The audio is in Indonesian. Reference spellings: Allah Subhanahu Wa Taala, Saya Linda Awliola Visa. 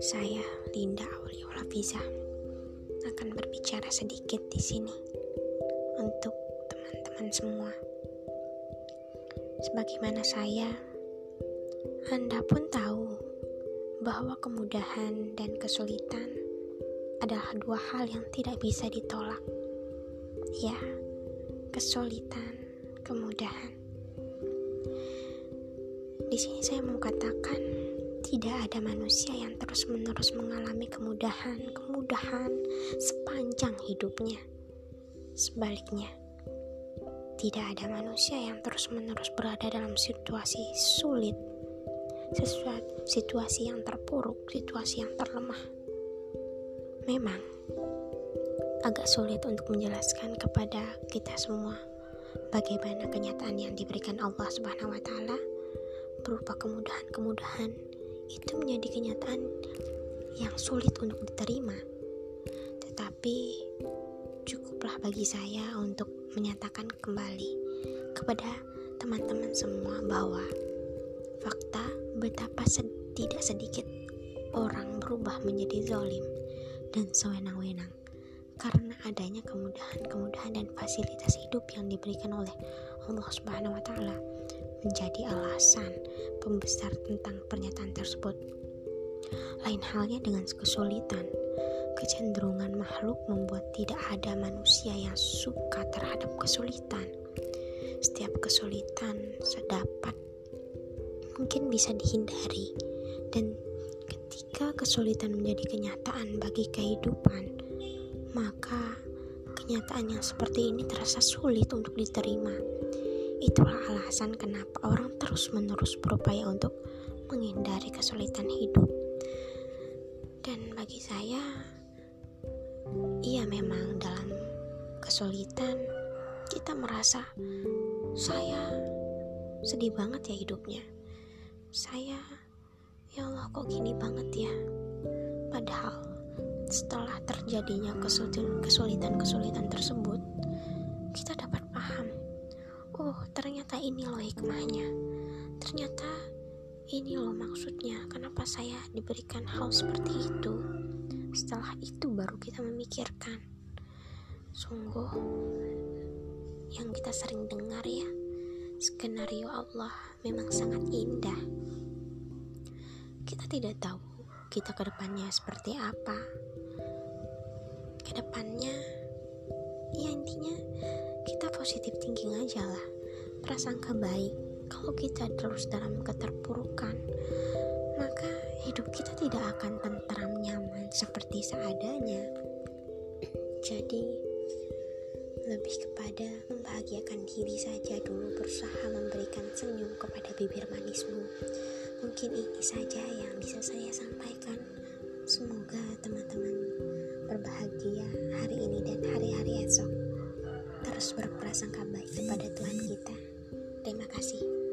Saya Linda Awliola Visa akan berbicara sedikit di sini untuk teman-teman semua. Sebagaimana saya, Anda pun tahu bahwa kemudahan dan kesulitan adalah dua hal yang tidak bisa ditolak. Ya, kesulitan, kemudahan. Di sini saya mau katakan, tidak ada manusia yang terus-menerus mengalami kemudahan sepanjang hidupnya. Sebaliknya, tidak ada manusia yang terus-menerus berada dalam situasi sulit, situasi yang terpuruk, situasi yang terlemah. Memang agak sulit untuk menjelaskan kepada kita semua bagaimana kenyataan yang diberikan Allah Subhanahu Wa Taala berupa kemudahan-kemudahan itu menjadi kenyataan yang sulit untuk diterima. Tetapi cukuplah bagi saya untuk menyatakan kembali kepada teman-teman semua bahwa fakta betapa tidak sedikit orang berubah menjadi zalim dan sewenang-wenang karena adanya kemudahan-kemudahan dan fasilitas hidup yang diberikan oleh Allah Subhanahu Wa Taala menjadi alasan pembesar tentang pernyataan tersebut. Lain halnya dengan kesulitan, kecenderungan makhluk membuat tidak ada manusia yang suka terhadap kesulitan. Setiap kesulitan sedapat mungkin bisa dihindari, dan ketika kesulitan menjadi kenyataan bagi kehidupan, maka kenyataan yang seperti ini terasa sulit untuk diterima. Itulah alasan kenapa orang terus-menerus berupaya untuk menghindari kesulitan hidup. Dan bagi saya, iya, memang dalam kesulitan kita merasa, saya sedih banget ya hidupnya. Saya, ya Allah, kok gini banget ya. Padahal setelah terjadinya kesulitan-kesulitan tersebut, kita dapat paham, oh ternyata ini loh hikmahnya, ternyata ini loh maksudnya kenapa saya diberikan hal seperti itu. Setelah itu baru kita memikirkan. Sungguh yang kita sering dengar ya, skenario Allah memang sangat indah. Kita tidak tahu kita ke depannya seperti apa. Kedepannya, ya intinya kita positive thinking aja lah, prasangka baik. Kalau kita terus dalam keterpurukan, maka hidup kita tidak akan tenteram, nyaman seperti seadanya. Jadi lebih kepada membahagiakan diri saja dulu, berusaha memberikan senyum kepada bibir manismu. Mungkin ini saja yang bisa saya sampaikan. Semoga teman-teman berbahagia hari ini dan hari-hari esok. Terus berprasangka baik kepada Tuhan kita. Terima kasih.